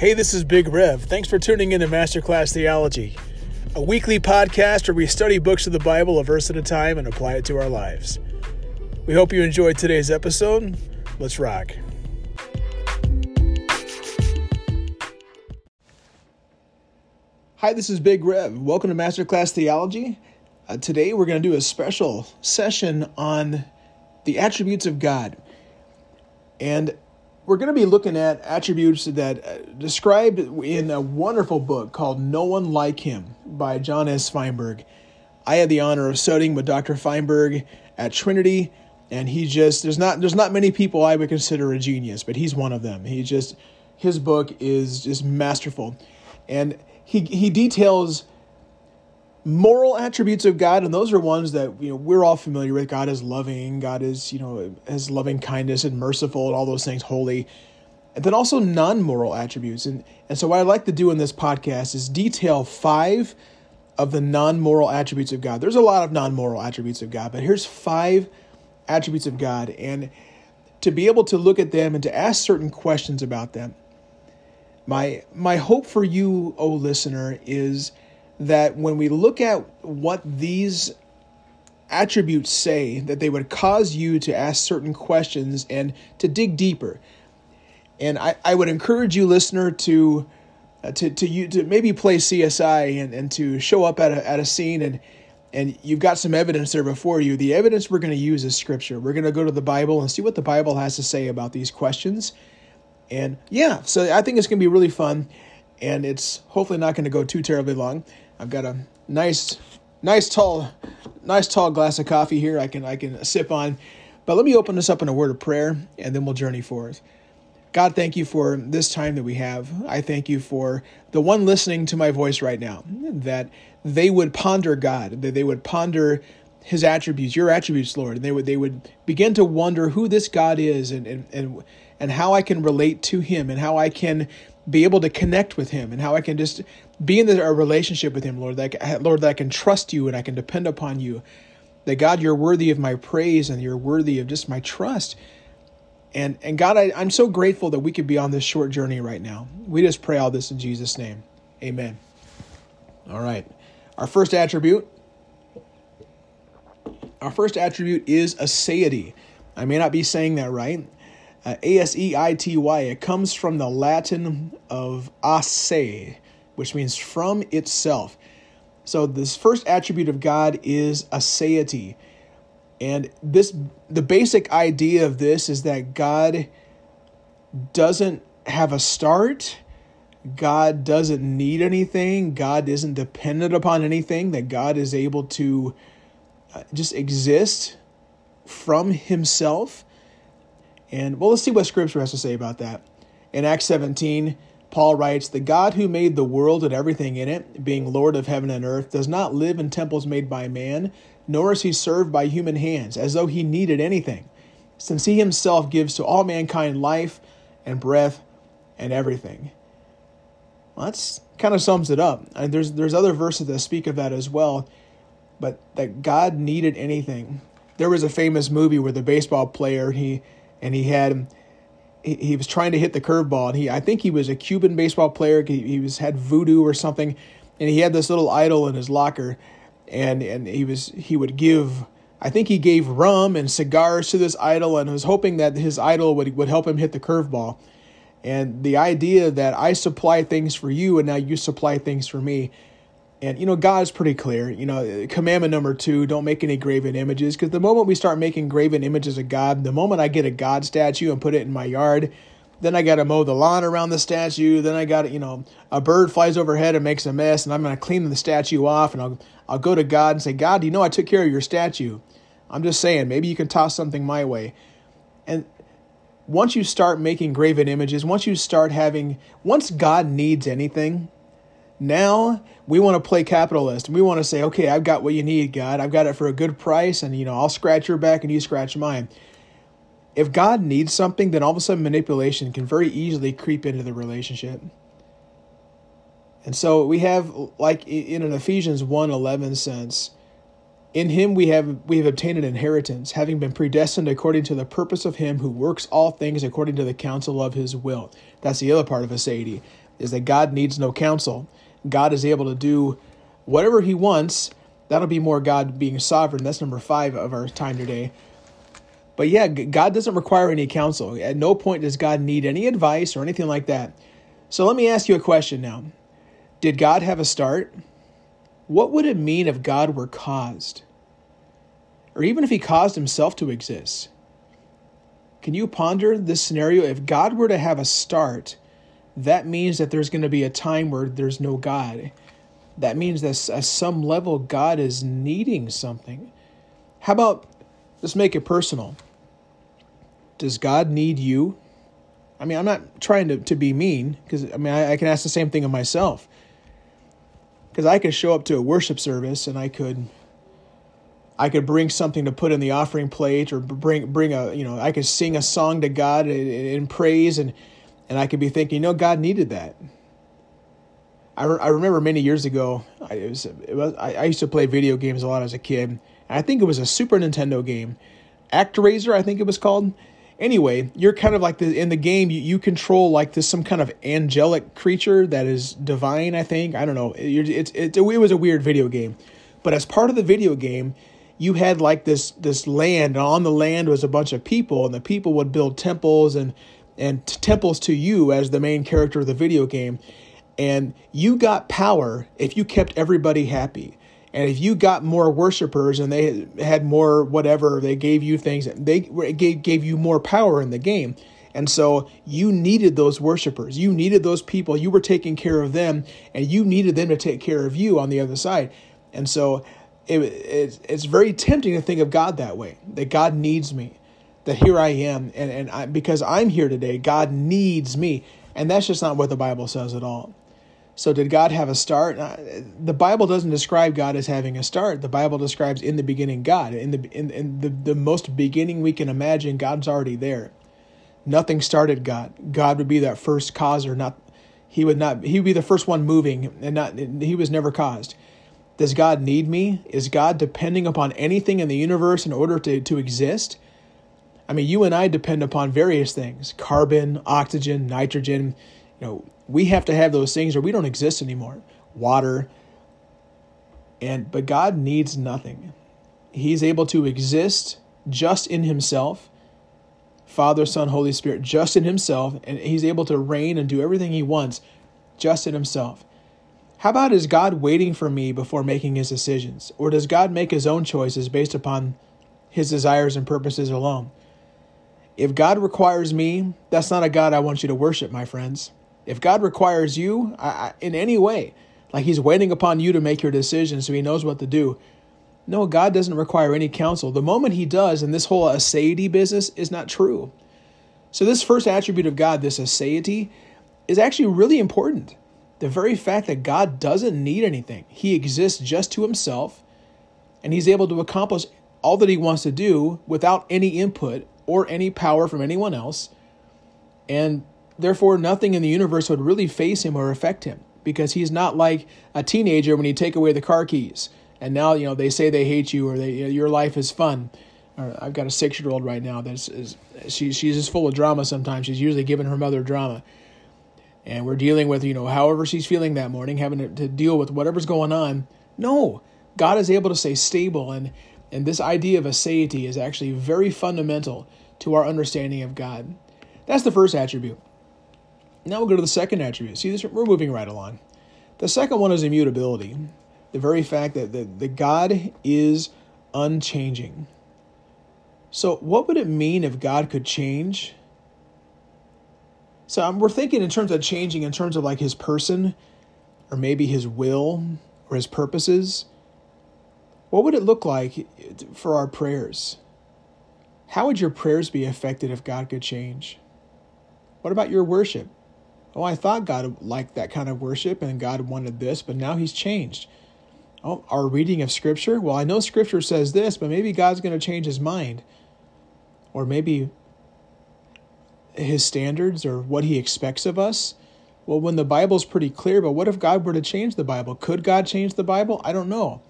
Hey, this is Big Rev. Thanks for tuning in to Masterclass Theology, a weekly podcast where we study books of the Bible a verse at a time and apply it to our lives. We hope you enjoyed today's episode. Let's rock. Hi, this is Big Rev. Welcome to Masterclass Theology. Today we're going to do a special session on the attributes of God. And we're going to be looking at attributes that described in a wonderful book called No One Like Him by John S. Feinberg. I had the honor of studying with Dr. Feinberg at Trinity, and he just there's not many people I would consider a genius, but he's one of them. His book is just masterful, and he details moral attributes of God, and those are ones that we're all familiar with. God is loving. God is has loving kindness and merciful and all those things, holy. And then also non-moral attributes. And so what I'd like to do in this podcast is detail 5 of the non-moral attributes of God. There's a lot of non-moral attributes of God, but here's 5 attributes of God. And to be able to look at them and to ask certain questions about them, my hope for you, oh listener, is that when we look at what these attributes say, that they would cause you to ask certain questions and to dig deeper. And I would encourage you, listener, to maybe play CSI and to show up at a scene and you've got some evidence there before you. The evidence we're going to use is Scripture. We're going to go to the Bible and see what the Bible has to say about these questions. And yeah, so I think it's going to be really fun. And it's hopefully not going to go too terribly long. I've got a nice tall glass of coffee here I can sip on. But let me open this up in a word of prayer, and then we'll journey forth. God, thank you for this time that we have. I thank you for the one listening to my voice right now, that they would ponder God, that they would ponder His attributes, Your attributes, Lord, and they would begin to wonder who this God is and how I can relate to Him and how I can be able to connect with Him and how I can just be in a relationship with Him, Lord. Lord, that I can trust You and I can depend upon You. That God, You're worthy of my praise and You're worthy of just my trust. And God, I'm so grateful that we could be on this short journey right now. We just pray all this in Jesus' name. Amen. All right. Our first attribute is aseity. I may not be saying that right. A-S-E-I-T-Y. It comes from the Latin of asse, which means from itself. So this first attribute of God is aseity. And the basic idea of this is that God doesn't have a start. God doesn't need anything. God isn't dependent upon anything. That God is able to just exist from Himself. And well, let's see what Scripture has to say about that. In Acts 17, Paul writes, "The God who made the world and everything in it, being Lord of heaven and earth, does not live in temples made by man, nor is He served by human hands, as though He needed anything, since He Himself gives to all mankind life and breath and everything." Well, that kind of sums it up. And there's other verses that speak of that as well, but that God needed anything. There was a famous movie where the baseball player, he was trying to hit the curveball, and I think he was a Cuban baseball player. He had voodoo or something, and he had this little idol in his locker, and he gave rum and cigars to this idol, and was hoping that his idol would help him hit the curveball. And the idea that I supply things for you, and now you supply things for me. And, God's pretty clear. Commandment number 2, don't make any graven images. Because the moment we start making graven images of God, the moment I get a God statue and put it in my yard, then I got to mow the lawn around the statue. Then I got, a bird flies overhead and makes a mess, and I'm going to clean the statue off, and I'll go to God and say, "God, I took care of Your statue. I'm just saying, maybe You can toss something my way." And once you start making graven images, once God needs anything, now we want to play capitalist, and we want to say, "Okay, I've got what You need, God. I've got it for a good price, and I'll scratch your back and You scratch mine." If God needs something, then all of a sudden manipulation can very easily creep into the relationship. And so we have, like in an Ephesians 1:11 sense, in Him we have obtained an inheritance, having been predestined according to the purpose of Him who works all things according to the counsel of His will. That's the other part of aseity. is that God needs no counsel. God is able to do whatever he wants. That'll be more God being sovereign. That's number 5 of our time today. But yeah, God doesn't require any counsel. At no point does God need any advice or anything like that. So let me ask you a question now. Did God have a start? What would it mean if God were caused? Or even if he caused himself to exist? Can you ponder this scenario? If God were to have a start, that means that there's going to be a time where there's no God. That means that at some level, God is needing something. How about, let's make it personal. Does God need you? I mean, I'm not trying to be mean, because I mean, I can ask the same thing of myself. Because I could show up to a worship service and I could bring something to put in the offering plate, or bring a, you know, I could sing a song to God in praise, and I could be thinking, you know, God needed that. I remember many years ago, I used to play video games a lot as a kid. And I think it was a Super Nintendo game, ActRaiser, I think it was called. Anyway, you're kind of like in the game, you control like this some kind of angelic creature that is divine. I think, I don't know. It was a weird video game, but as part of the video game, you had like this land, and on the land was a bunch of people, and the people would build temples and temples to you as the main character of the video game. And you got power if you kept everybody happy. And if you got more worshipers and they had more whatever, they gave you things, they gave you more power in the game. And so you needed those worshipers. You needed those people. You were taking care of them, and you needed them to take care of you on the other side. And so it's very tempting to think of God that way, that God needs me, that here I am, and because I'm here today, God needs me. And that's just not what the Bible says at all. So did God have a start? The Bible doesn't describe God as having a start. The Bible describes in the beginning God. In the most beginning we can imagine, God's already there. Nothing started God. God would be that first causer. He would be the first one moving, and he was never caused. Does God need me? Is God depending upon anything in the universe in order to exist? I mean, you and I depend upon various things: carbon, oxygen, nitrogen. You know, we have to have those things or we don't exist anymore. Water. But God needs nothing. He's able to exist just in himself, Father, Son, Holy Spirit, just in himself. And he's able to reign and do everything he wants just in himself. How about, is God waiting for me before making his decisions? Or does God make his own choices based upon his desires and purposes alone? If God requires me, that's not a God I want you to worship, my friends. If God requires you in any way, like he's waiting upon you to make your decision so he knows what to do. No, God doesn't require any counsel. The moment he does, and this whole aseity business is not true. So this first attribute of God, this aseity, is actually really important. The very fact that God doesn't need anything. He exists just to himself, and he's able to accomplish all that he wants to do without any input or any power from anyone else. And therefore, nothing in the universe would really face him or affect him, because he's not like a teenager when you take away the car keys. And now, you know, they say they hate you, or your life is fun. I've got a 6-year-old right now she's just full of drama sometimes. She's usually giving her mother drama. And we're dealing with, you know, however she's feeling that morning, having to deal with whatever's going on. No, God is able to stay stable. And this idea of aseity is actually very fundamental to our understanding of God. That's the first attribute. Now we'll go to the second attribute. See, we're moving right along. The second one is immutability. The very fact that the God is unchanging. So what would it mean if God could change? So we're thinking in terms of changing, in terms of like his person, or maybe his will, or his purposes. What would it look like for our prayers? How would your prayers be affected if God could change? What about your worship? Oh, I thought God liked that kind of worship and God wanted this, but now he's changed. Oh, our reading of Scripture? Well, I know Scripture says this, but maybe God's going to change his mind. Or maybe his standards or what he expects of us. Well, when the Bible's pretty clear, but what if God were to change the Bible? Could God change the Bible? I don't know.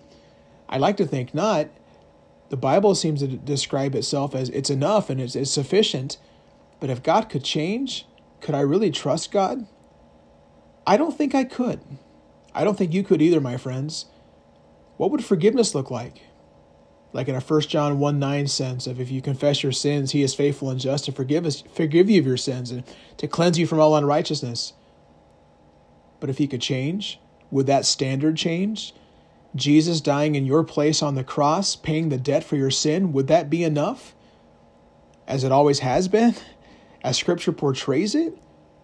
I'd like to think not. The Bible seems to describe itself as it's enough and it's sufficient. But if God could change, could I really trust God? I don't think I could. I don't think you could either, my friends. What would forgiveness look like? Like in a 1 John 1:9 sense of if you confess your sins, he is faithful and just to forgive you of your sins and to cleanse you from all unrighteousness. But if he could change, would that standard change? Jesus dying in your place on the cross, paying the debt for your sin, would that be enough? As it always has been, as Scripture portrays it?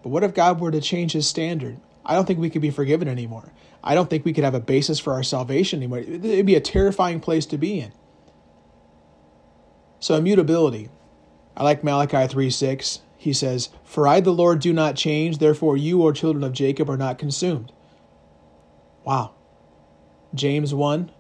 But what if God were to change his standard? I don't think we could be forgiven anymore. I don't think we could have a basis for our salvation anymore. It'd be a terrifying place to be in. So immutability. I like Malachi 3:6. He says, "For I, the Lord, do not change. Therefore, you, O children of Jacob, are not consumed." Wow. James 1,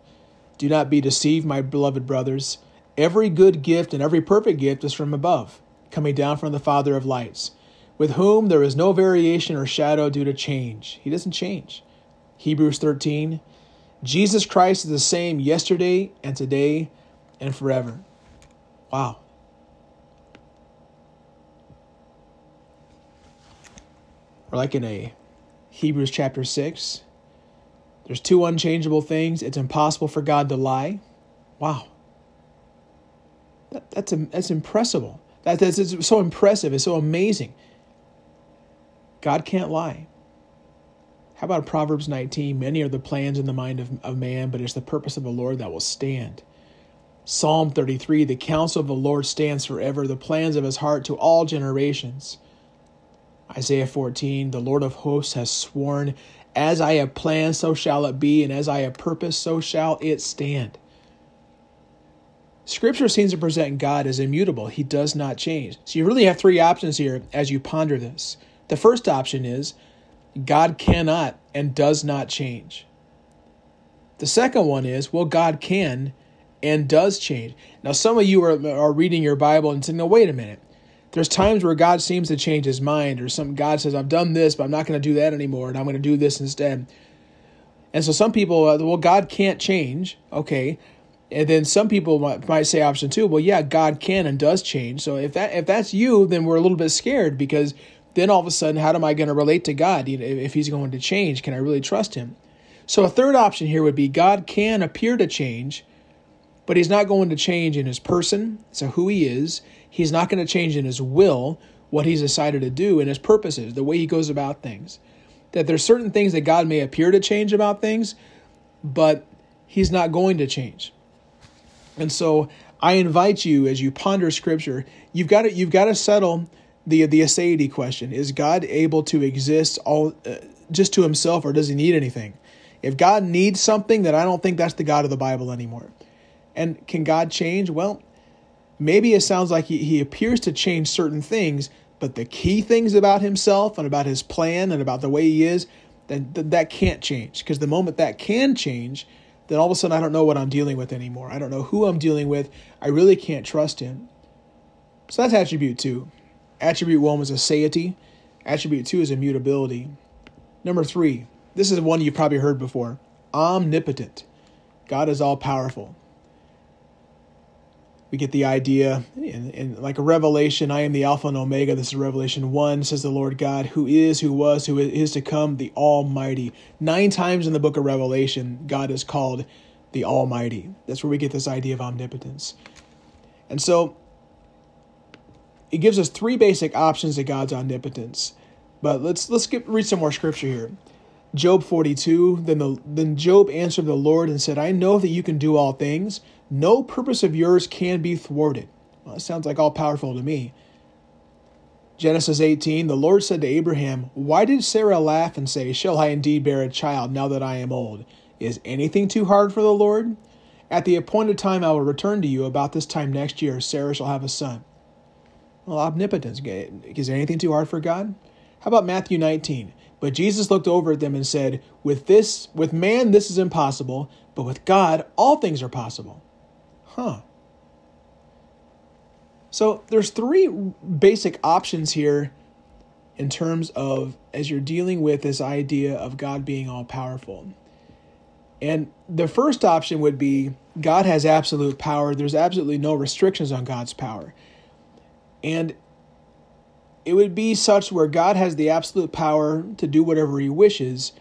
"Do not be deceived, my beloved brothers. Every good gift and every perfect gift is from above, coming down from the Father of lights, with whom there is no variation or shadow due to change." He doesn't change. Hebrews 13, "Jesus Christ is the same yesterday and today and forever." Wow. Or like in a Hebrews chapter 6, there's two unchangeable things. It's impossible for God to lie. Wow. That's impressible. That's so impressive. It's so amazing. God can't lie. How about Proverbs 19? "Many are the plans in the mind of man, but it's the purpose of the Lord that will stand." Psalm 33, "The counsel of the Lord stands forever, the plans of his heart to all generations." Isaiah 14, "The Lord of hosts has sworn, as I have planned, so shall it be, and as I have purposed, so shall it stand." Scripture seems to present God as immutable. He does not change. So you really have three options here as you ponder this. The first option is God cannot and does not change. The second one is, well, God can and does change. Now, some of you are reading your Bible and saying, no, wait a minute. There's times where God seems to change his mind, or some God says, I've done this, but I'm not going to do that anymore, and I'm going to do this instead. And so some people, well, God can't change, okay. And then some people might say option two, well, yeah, God can and does change. So if that's you, then we're a little bit scared, because then all of a sudden, how am I going to relate to God? If he's going to change, can I really trust him? So a third option here would be God can appear to change, but he's not going to change in his person, so who he is. He's not going to change in his will, what he's decided to do, and his purposes, the way he goes about things. That there's certain things that God may appear to change about things, but he's not going to change. And so I invite you, as you ponder Scripture, you've got to settle the aseity question. Is God able to exist all just to himself, or does he need anything? If God needs something, then I don't think that's the God of the Bible anymore. And can God change? Well, maybe it sounds like he appears to change certain things, but the key things about himself and about his plan and about the way he is, then that can't change. Because the moment that can change, then all of a sudden I don't know what I'm dealing with anymore. I don't know who I'm dealing with. I really can't trust him. So that's attribute two. Attribute one was aseity. Attribute two is immutability. Number three, this is one you've probably heard before. Omnipotent. God is all-powerful. We get the idea in like a Revelation, I am the Alpha and Omega. This is Revelation 1, says the Lord God, who is, who was, who is to come, the Almighty. 9 times in the book of Revelation, God is called the Almighty. That's where we get this idea of omnipotence. And so it gives us three basic options of God's omnipotence. But let's read some more scripture here. Job 42, then Job answered the Lord and said, I know that you can do all things. No purpose of yours can be thwarted. Well, that sounds like all-powerful to me. Genesis 18, the Lord said to Abraham, why did Sarah laugh and say, shall I indeed bear a child now that I am old? Is anything too hard for the Lord? At the appointed time I will return to you. About this time next year, Sarah shall have a son. Well, omnipotence. Is there anything too hard for God? How about Matthew 19? But Jesus looked over at them and said, with man this is impossible, but with God all things are possible. Huh. So there's three basic options here in terms of as you're dealing with this idea of God being all-powerful. And the first option would be God has absolute power. There's absolutely no restrictions on God's power. And It would be such where God has the absolute power to do whatever he wishes,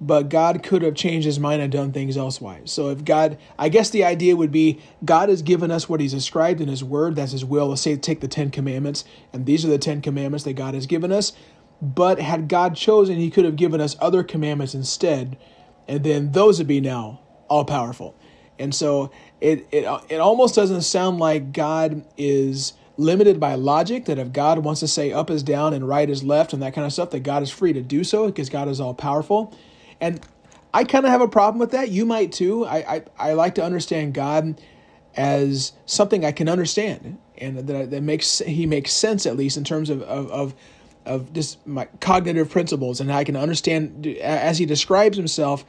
but God could have changed his mind and done things elsewise. So if God, I guess the idea would be God has given us what he's ascribed in his word. That's his will. Let's say take the 10 commandments, and these are the 10 commandments that God has given us. But had God chosen, he could have given us other commandments instead, and then those would be now all-powerful. And so it almost doesn't sound like God is limited by logic, that if God wants to say up is down and right is left and that kind of stuff, that God is free to do so because God is all-powerful. And I kind of have a problem with that. You might too. I like to understand God as something I can understand, and that makes sense, at least in terms of just my cognitive principles, and I can understand as he describes himself.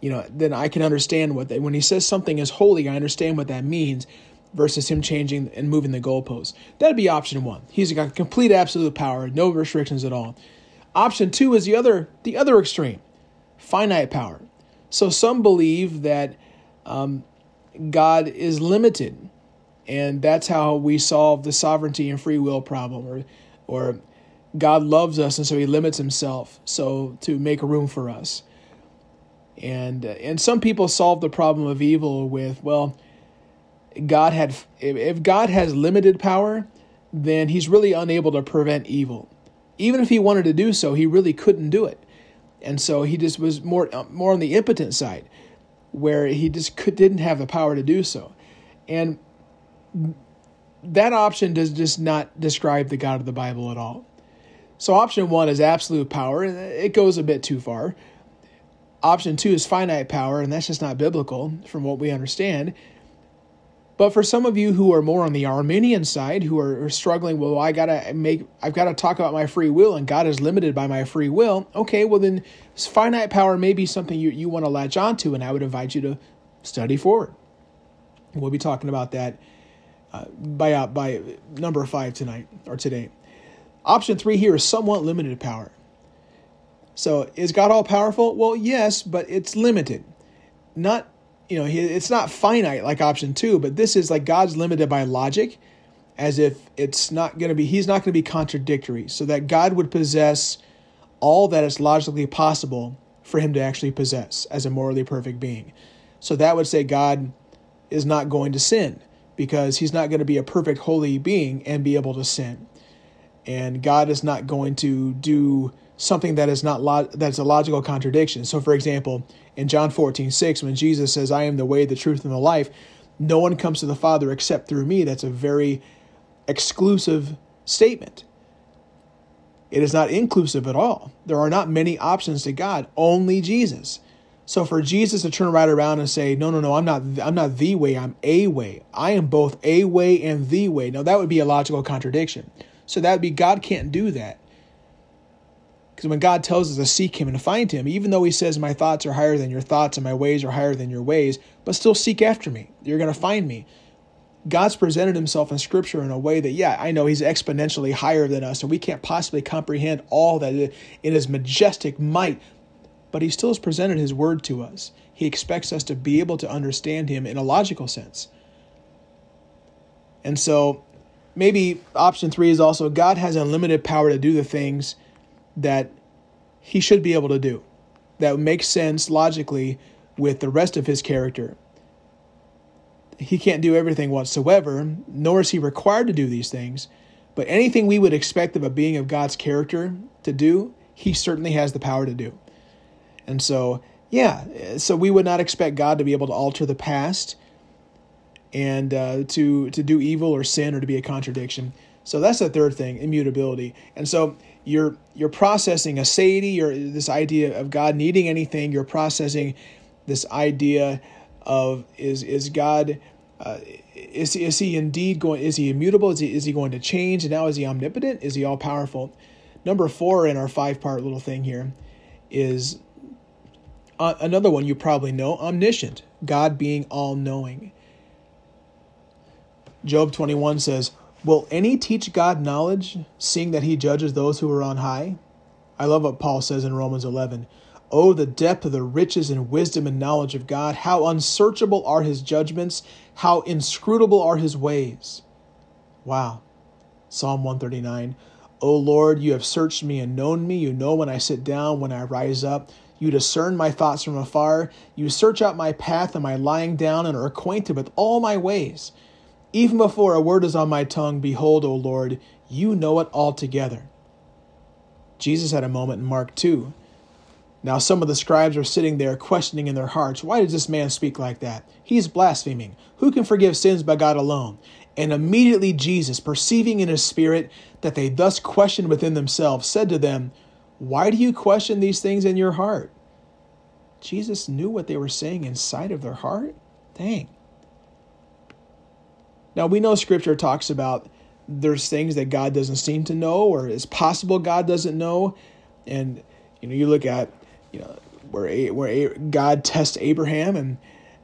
You know, then I can understand when he says something is holy, I understand what that means, versus him changing and moving the goalposts. That'd be option one. He's got complete absolute power, no restrictions at all. Option two is the other extreme. Finite power. So some believe that God is limited, and that's how we solve the sovereignty and free will problem, or God loves us and so he limits himself so to make room for us. And some people solve the problem of evil with, well, if God has limited power, then he's really unable to prevent evil. Even if he wanted to do so, he really couldn't do it. And so he just was more on the impotent side, where he just didn't have the power to do so. And that option does just not describe the God of the Bible at all. So option one is absolute power, and it goes a bit too far. Option two is finite power, and that's just not biblical from what we understand. But for some of you who are more on the Arminian side, who are struggling, well, I've got to talk about my free will, and God is limited by my free will. Okay, well then, finite power may be something you want to latch onto, and I would invite you to study forward. We'll be talking about that by number 5 tonight or today. Option 3 here is somewhat limited power. So is God all powerful? Well, yes, but it's limited, not. You know, it's not finite like option two, but this is like God's limited by logic, as if he's not going to be contradictory, so that God would possess all that is logically possible for him to actually possess as a morally perfect being. So that would say God is not going to sin, because he's not going to be a perfect holy being and be able to sin. And God is not going to do something that is not that's a logical contradiction. So for example, in John 14:6, when Jesus says, "I am the way, the truth, and the life, no one comes to the Father except through me," that's a very exclusive statement. It is not inclusive at all. There are not many options to God, only Jesus. So for Jesus to turn right around and say, no, I'm not the way, I'm a way. I am both a way and the way. Now that would be a logical contradiction. So that would be God can't do that. Because when God tells us to seek him and find him, even though he says, "My thoughts are higher than your thoughts and my ways are higher than your ways," but still seek after me, you're going to find me. God's presented himself in scripture in a way that, yeah, I know he's exponentially higher than us and we can't possibly comprehend all that in his majestic might, but he still has presented his word to us. He expects us to be able to understand him in a logical sense. And so maybe option 3 is also God has unlimited power to do the things that he should be able to do, that makes sense logically with the rest of his character. He can't do everything whatsoever, nor is he required to do these things, but anything we would expect of a being of God's character to do, he certainly has the power to do. And so, yeah, so we would not expect God to be able to alter the past and to do evil or sin or to be a contradiction. So that's the third thing, immutability. And so you're processing aseity, or this idea of God needing anything. You're processing this idea of is he immutable? Is he going to change? And now is he omnipotent? Is he all powerful? Number 4 in our 5-part little thing here is another one you probably know, omniscient. God being all knowing. Job 21 says, "Will any teach God knowledge, seeing that he judges those who are on high?" I love what Paul says in Romans 11. "Oh, the depth of the riches and wisdom and knowledge of God! How unsearchable are his judgments! How inscrutable are his ways!" Wow. Psalm 139. O Lord, you have searched me and known me. You know when I sit down, when I rise up. You discern my thoughts from afar. You search out my path and my lying down and are acquainted with all my ways. Even before a word is on my tongue, behold, O Lord, you know it altogether. Jesus had a moment in Mark 2. Now some of the scribes were sitting there questioning in their hearts, why does this man speak like that? He's blaspheming. Who can forgive sins but God alone? And immediately Jesus, perceiving in his spirit that they thus questioned within themselves, said to them, why do you question these things in your heart? Jesus knew what they were saying inside of their heart? Dang. Now we know Scripture talks about there's things that God doesn't seem to know or it's possible God doesn't know. And you look at where God tests Abraham and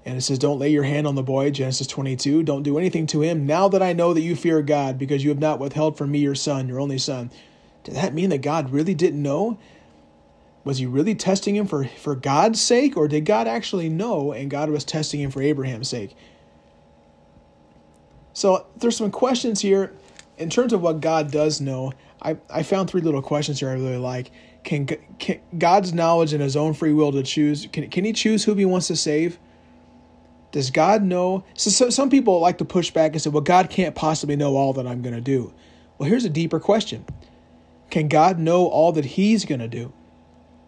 it says, don't lay your hand on the boy, Genesis 22. Don't do anything to him. Now that I know that you fear God because you have not withheld from me your son, your only son. Did that mean that God really didn't know? Was he really testing him for God's sake? Or did God actually know and God was testing him for Abraham's sake? So there's some questions here. In terms of what God does know, I found three little questions here I really like. Can God's knowledge and his own free will to choose, can he choose who he wants to save? Does God know? So some people like to push back and say, well, God can't possibly know all that I'm going to do. Well, here's a deeper question. Can God know all that he's going to do?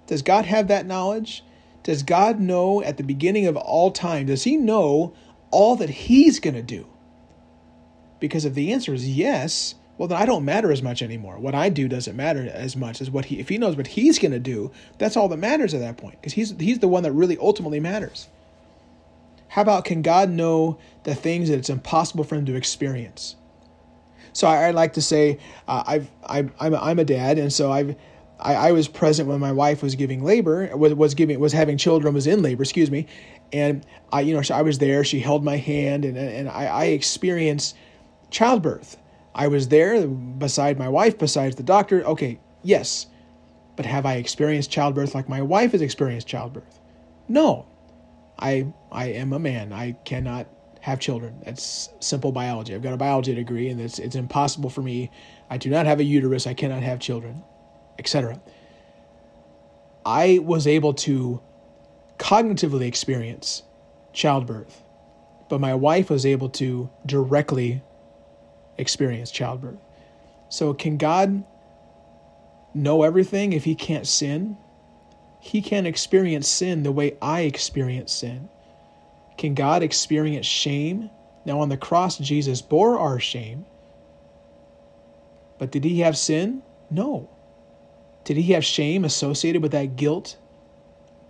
Does God have that knowledge? Does God know at the beginning of all time, does he know all that he's going to do? Because if the answer is yes, well, then I don't matter as much anymore. What I do doesn't matter as much as if he knows what he's going to do, that's all that matters at that point because he's the one that really ultimately matters. How about can God know the things that it's impossible for him to experience? So I like to say I'm a dad, and so I was present when my wife was giving labor, was in labor, and I was there. She held my hand, and I experienced childbirth. I was there beside my wife, besides the doctor. Okay, yes, but have I experienced childbirth like my wife has experienced childbirth? No. I am a man. I cannot have children. That's simple biology. I've got a biology degree, and it's impossible for me. I do not have a uterus. I cannot have children, etc. I was able to cognitively experience childbirth, but my wife was able to directly experience childbirth. So can God know everything if he can't sin? He can't experience sin the way I experience sin. Can God experience shame? Now on the cross, Jesus bore our shame. But did he have sin? No. Did he have shame associated with that guilt?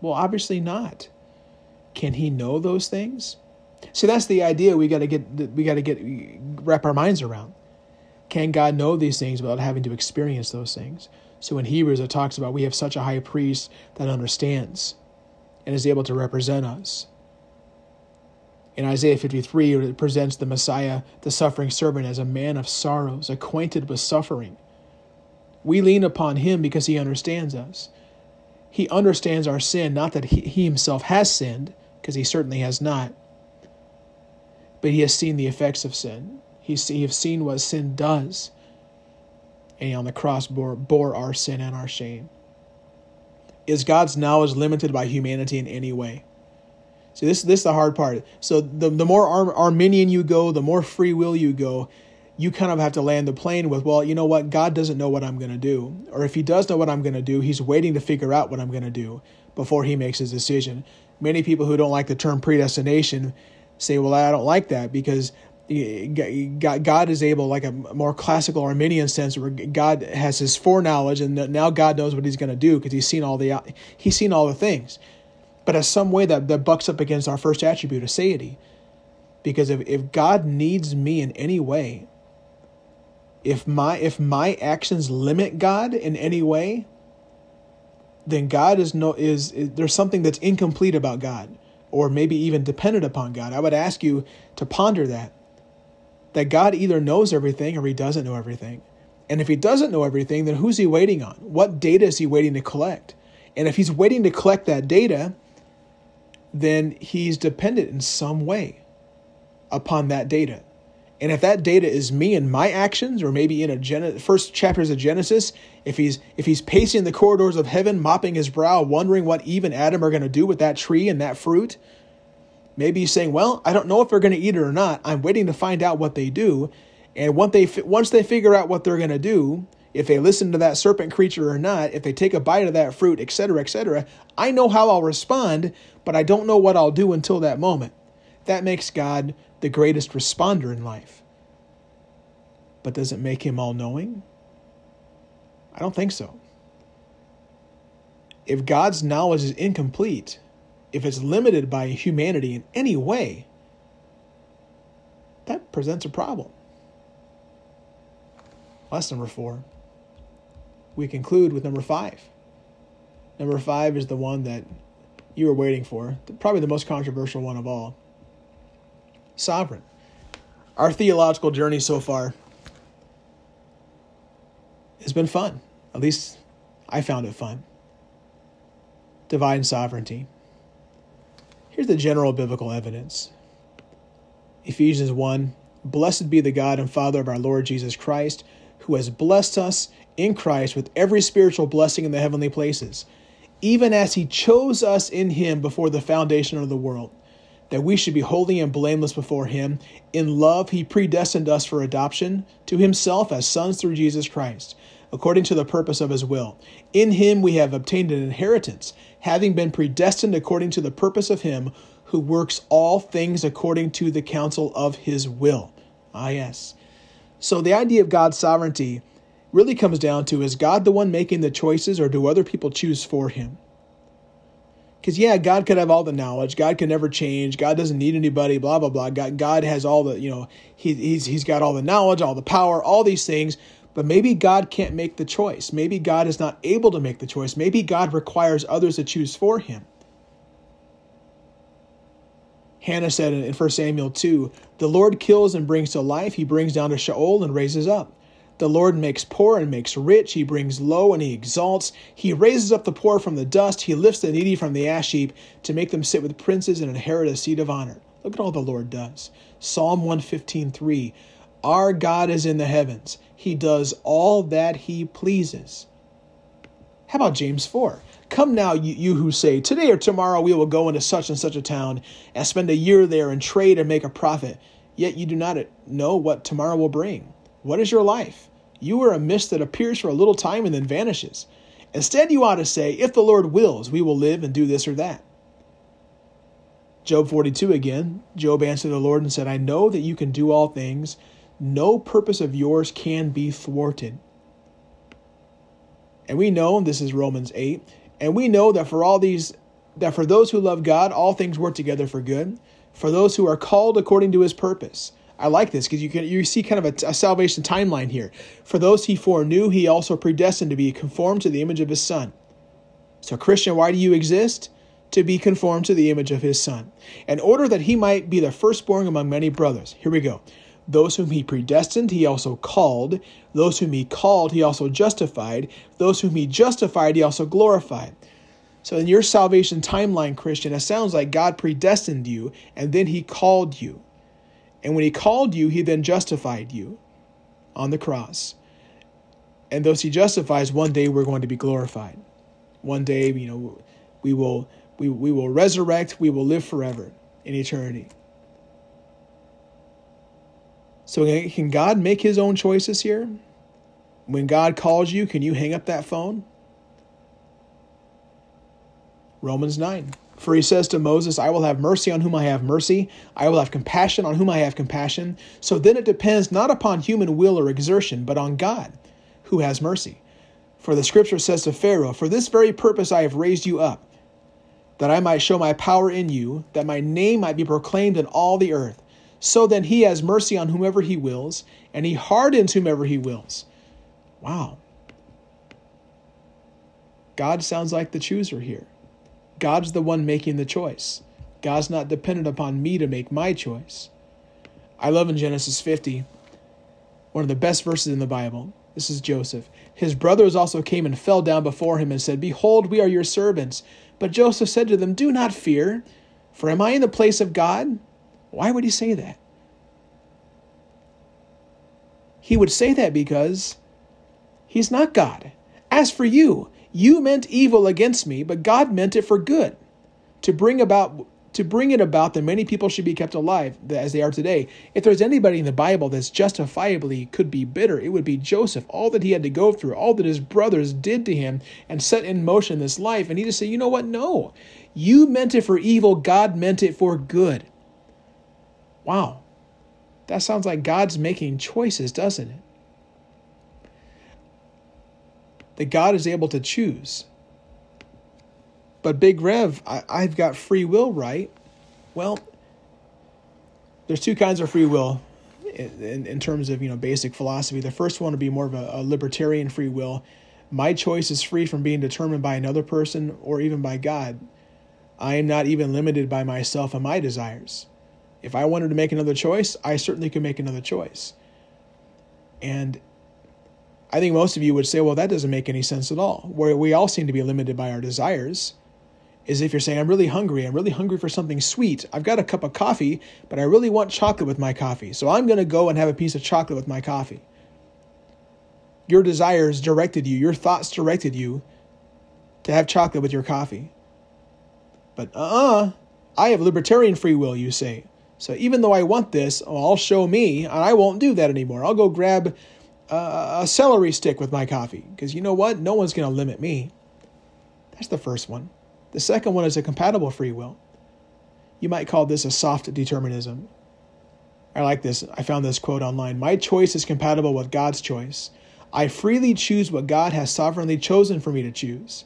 Well, obviously not. Can he know those things? So that's the idea wrap our minds around. Can God know these things without having to experience those things? So in Hebrews, it talks about we have such a high priest that understands and is able to represent us. In Isaiah 53, it presents the Messiah, the suffering servant, as a man of sorrows, acquainted with suffering. We lean upon him because he understands us. He understands our sin, not that he himself has sinned, because he certainly has not, but he has seen the effects of sin. He has seen what sin does. And on the cross bore our sin and our shame. Is God's knowledge limited by humanity in any way? So this is the hard part. So the more Arminian you go, the more free will you go, you kind of have to land the plane with, well, you know what? God doesn't know what I'm going to do. Or if he does know what I'm going to do, he's waiting to figure out what I'm going to do before he makes his decision. Many people who don't like the term predestination say, well, I don't like that because God is able, like a more classical Arminian sense, where God has his foreknowledge, and now God knows what he's going to do because he's seen all the things. But as some way that bucks up against our first attribute of satiety, because if God needs me in any way, if my actions limit God in any way, then God is there's something that's incomplete about God, or maybe even dependent upon God. I would ask you to ponder that God either knows everything or he doesn't know everything. And if he doesn't know everything, then who's he waiting on? What data is he waiting to collect? And if he's waiting to collect that data, then he's dependent in some way upon that data. And if that data is me and my actions, or maybe in first chapters of Genesis, if he's pacing the corridors of heaven, mopping his brow, wondering what Eve and Adam are going to do with that tree and that fruit, maybe he's saying, well, I don't know if they're going to eat it or not. I'm waiting to find out what they do. And once they figure out what they're going to do, if they listen to that serpent creature or not, if they take a bite of that fruit, etc., etc., I know how I'll respond, but I don't know what I'll do until that moment. That makes God the greatest responder in life. But does it make him all-knowing? I don't think so. If God's knowledge is incomplete, if it's limited by humanity in any way, that presents a problem. That's number 4. We conclude with number 5. Number 5 is the one that you were waiting for, probably the most controversial one of all. Sovereign. Our theological journey so far has been fun. At least I found it fun. Divine sovereignty. Here's the general biblical evidence. Ephesians 1, "Blessed be the God and Father of our Lord Jesus Christ, who has blessed us in Christ with every spiritual blessing in the heavenly places, even as he chose us in him before the foundation of the world, that we should be holy and blameless before him. In love he predestined us for adoption to himself as sons through Jesus Christ, according to the purpose of his will. In him we have obtained an inheritance, having been predestined according to the purpose of him who works all things according to the counsel of his will." Ah, yes. So the idea of God's sovereignty really comes down to, is God the one making the choices, or do other people choose for him? Because, yeah, God could have all the knowledge. God can never change. God doesn't need anybody, blah, blah, blah. God has all the, he's got all the knowledge, all the power, all these things. But maybe God can't make the choice. Maybe God is not able to make the choice. Maybe God requires others to choose for him. Hannah said in 1 Samuel 2, "The Lord kills and brings to life. He brings down to Sheol and raises up. The Lord makes poor and makes rich. He brings low and he exalts. He raises up the poor from the dust. He lifts the needy from the ash heap to make them sit with princes and inherit a seat of honor." Look at all the Lord does. Psalm 115:3, "Our God is in the heavens. He does all that he pleases." How about James 4? "Come now, you who say, today or tomorrow we will go into such and such a town and spend a year there and trade and make a profit. Yet you do not know what tomorrow will bring. What is your life? You are a mist that appears for a little time and then vanishes. Instead you ought to say, if the Lord wills, we will live and do this or that." Job 42 again, "Job answered the Lord and said, I know that you can do all things. No purpose of yours can be thwarted." And we know, and this is Romans 8, and we know that for those who love God, all things work together for good, for those who are called according to his purpose. I like this because you see kind of a salvation timeline here. For those he foreknew, he also predestined to be conformed to the image of his son. So Christian, why do you exist? To be conformed to the image of his son, in order that he might be the firstborn among many brothers. Here we go. Those whom he predestined, he also called. Those whom he called, he also justified. Those whom he justified, he also glorified. So in your salvation timeline, Christian, it sounds like God predestined you, and then he called you. And when he called you, he then justified you on the cross. And those he justifies, one day we're going to be glorified. One day, we will resurrect, we will live forever in eternity. So can God make his own choices here? When God calls you, can you hang up that phone? Romans 9. "For he says to Moses, I will have mercy on whom I have mercy. I will have compassion on whom I have compassion. So then it depends not upon human will or exertion, but on God, who has mercy. For the scripture says to Pharaoh, for this very purpose I have raised you up, that I might show my power in you, that my name might be proclaimed in all the earth. So then he has mercy on whomever he wills, and he hardens whomever he wills." Wow. God sounds like the chooser here. God's the one making the choice. God's not dependent upon me to make my choice. I love in Genesis 50, one of the best verses in the Bible. This is Joseph. "His brothers also came and fell down before him and said, Behold, we are your servants. But Joseph said to them, Do not fear, for am I in the place of God?" Why would he say that? He would say that because he's not God. As for you, you meant evil against me, but God meant it for good, to bring it about that many people should be kept alive as they are today. If there's anybody in the Bible that's justifiably could be bitter, it would be Joseph. All that he had to go through, all that his brothers did to him and set in motion this life. And he just said, you know what? No, you meant it for evil. God meant it for good. Wow. That sounds like God's making choices, doesn't it? That God is able to choose. But Big Rev, I've got free will, right? Well, there's two kinds of free will in terms of, basic philosophy. The first one would be more of a libertarian free will. My choice is free from being determined by another person or even by God. I am not even limited by myself and my desires. If I wanted to make another choice, I certainly could make another choice. And I think most of you would say, well, that doesn't make any sense at all. Where we all seem to be limited by our desires is if you're saying, I'm really hungry for something sweet. I've got a cup of coffee, but I really want chocolate with my coffee. So I'm going to go and have a piece of chocolate with my coffee. Your desires directed you, your thoughts directed you to have chocolate with your coffee. But I have libertarian free will, you say. So even though I want this, I'll show me, and I won't do that anymore. I'll go grab a celery stick with my coffee, because you know what? No one's going to limit me. That's the first one. The second one is a compatible free will. You might call this a soft determinism. I like this. I found this quote online. My choice is compatible with God's choice. I freely choose what God has sovereignly chosen for me to choose.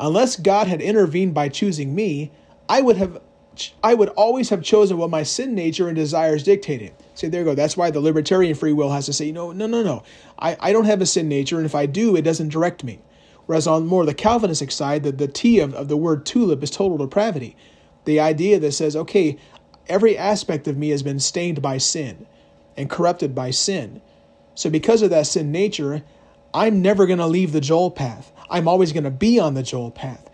Unless God had intervened by choosing me, I would always have chosen what my sin nature and desires dictated. See, there you go. That's why the libertarian free will has to say, no. I don't have a sin nature, and if I do, it doesn't direct me. Whereas on more the Calvinistic side, the T of the word tulip is total depravity. The idea that says, okay, every aspect of me has been stained by sin and corrupted by sin. So because of that sin nature, I'm never going to leave the Joel path. I'm always going to be on the Joel path.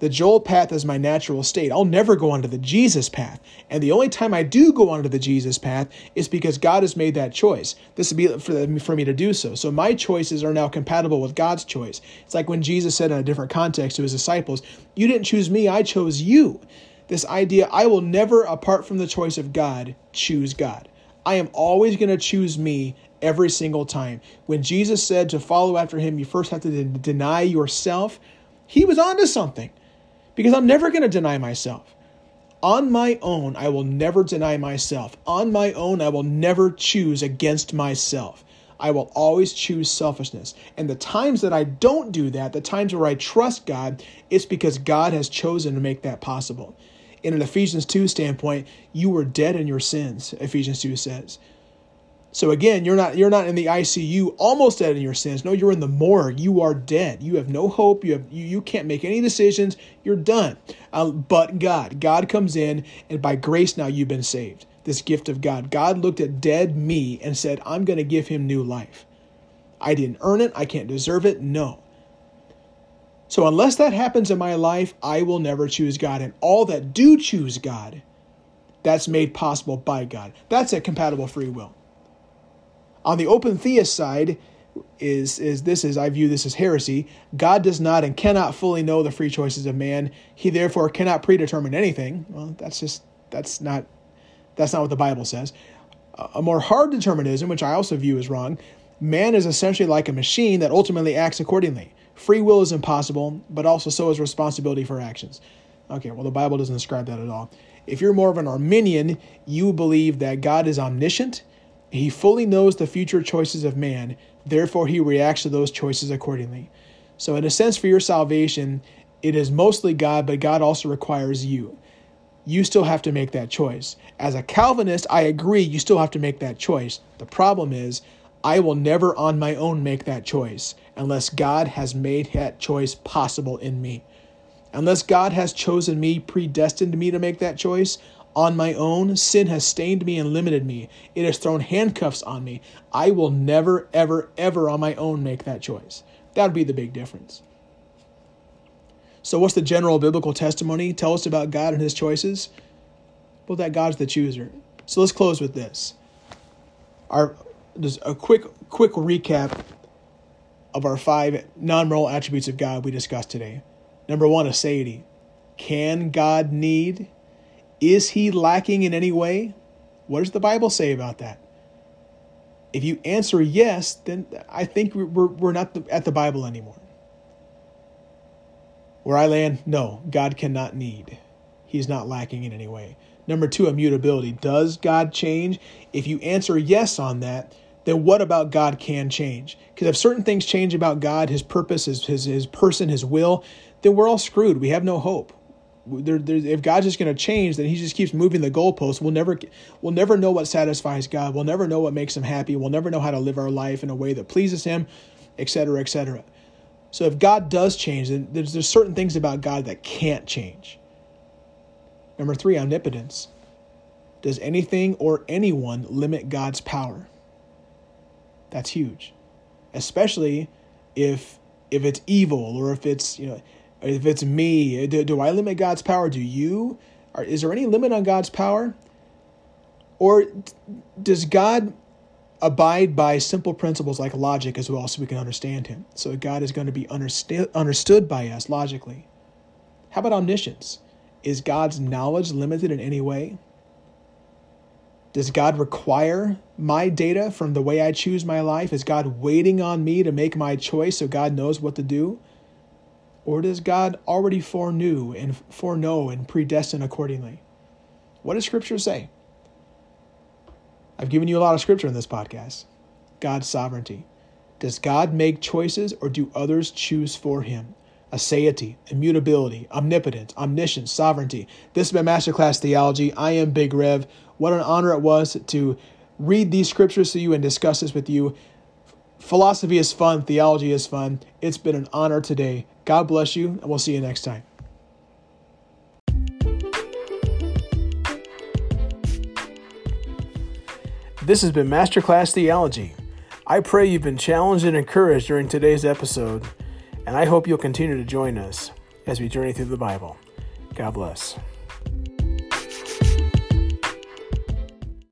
The Joel path is my natural state. I'll never go onto the Jesus path. And the only time I do go onto the Jesus path is because God has made that choice. This would be for me to do so. So my choices are now compatible with God's choice. It's like when Jesus said in a different context to his disciples, you didn't choose me, I chose you. This idea, I will never, apart from the choice of God, choose God. I am always going to choose me every single time. When Jesus said to follow after him, you first have to deny yourself, he was onto something. Because I'm never going to deny myself. On my own, I will never deny myself. On my own, I will never choose against myself. I will always choose selfishness. And the times that I don't do that, the times where I trust God, it's because God has chosen to make that possible. In an Ephesians 2 standpoint, you were dead in your sins, Ephesians 2 says. So again, you're not in the ICU, almost dead in your sins. No, you're in the morgue. You are dead. You have no hope. You can't make any decisions. You're done. But God comes in, and by grace now you've been saved. This gift of God. God looked at dead me and said, I'm going to give him new life. I didn't earn it. I can't deserve it. No. So unless that happens in my life, I will never choose God. And all that do choose God, that's made possible by God. That's a compatible free will. On the open theist side, I view this as heresy. God does not and cannot fully know the free choices of man. He therefore cannot predetermine anything. Well, that's not what the Bible says. A more hard determinism, which I also view as wrong, man is essentially like a machine that ultimately acts accordingly. Free will is impossible, but also so is responsibility for actions. Okay, well, the Bible doesn't describe that at all. If you're more of an Arminian, you believe that God is omniscient. He fully knows the future choices of man, therefore he reacts to those choices accordingly. So in a sense, for your salvation, it is mostly God, but God also requires you. You still have to make that choice. As a Calvinist, I agree, you still have to make that choice. The problem is, I will never on my own make that choice unless God has made that choice possible in me. Unless God has chosen me, predestined me to make that choice, on my own, sin has stained me and limited me. It has thrown handcuffs on me. I will never, ever, ever on my own make that choice. That would be the big difference. So what's the general biblical testimony? Tell us about God and his choices. Well, that God's the chooser. So let's close with this. Our just a quick recap of our 5 non-moral attributes of God we discussed today. Number 1 is aseity. Can God need? Is he lacking in any way? What does the Bible say about that? If you answer yes, then I think we're not at the Bible anymore. Where I land, no, God cannot need. He's not lacking in any way. Number 2, immutability. Does God change? If you answer yes on that, then what about God can change? Because if certain things change about God, his purpose, his person, his will, then we're all screwed. We have no hope. If God's just going to change, then he just keeps moving the goalposts. We'll never know what satisfies God. We'll never know what makes him happy. We'll never know how to live our life in a way that pleases him, etc., etc. So if God does change, then there's certain things about God that can't change. Number 3, omnipotence. Does anything or anyone limit God's power? That's huge, especially if it's evil or if it's, if it's me. Do I limit God's power? Do you? Is there any limit on God's power? Or does God abide by simple principles like logic as well, so we can understand him? So God is going to be understood by us logically. How about omniscience? Is God's knowledge limited in any way? Does God require my data from the way I choose my life? Is God waiting on me to make my choice so God knows what to do? Or does God already foreknow and predestine accordingly? What does Scripture say? I've given you a lot of Scripture in this podcast. God's sovereignty. Does God make choices or do others choose for him? Aseity, immutability, omnipotence, omniscience, sovereignty. This has been Masterclass Theology. I am Big Rev. What an honor it was to read these scriptures to you and discuss this with you. Philosophy is fun. Theology is fun. It's been an honor today. God bless you, and we'll see you next time. This has been Masterclass Theology. I pray you've been challenged and encouraged during today's episode, and I hope you'll continue to join us as we journey through the Bible. God bless.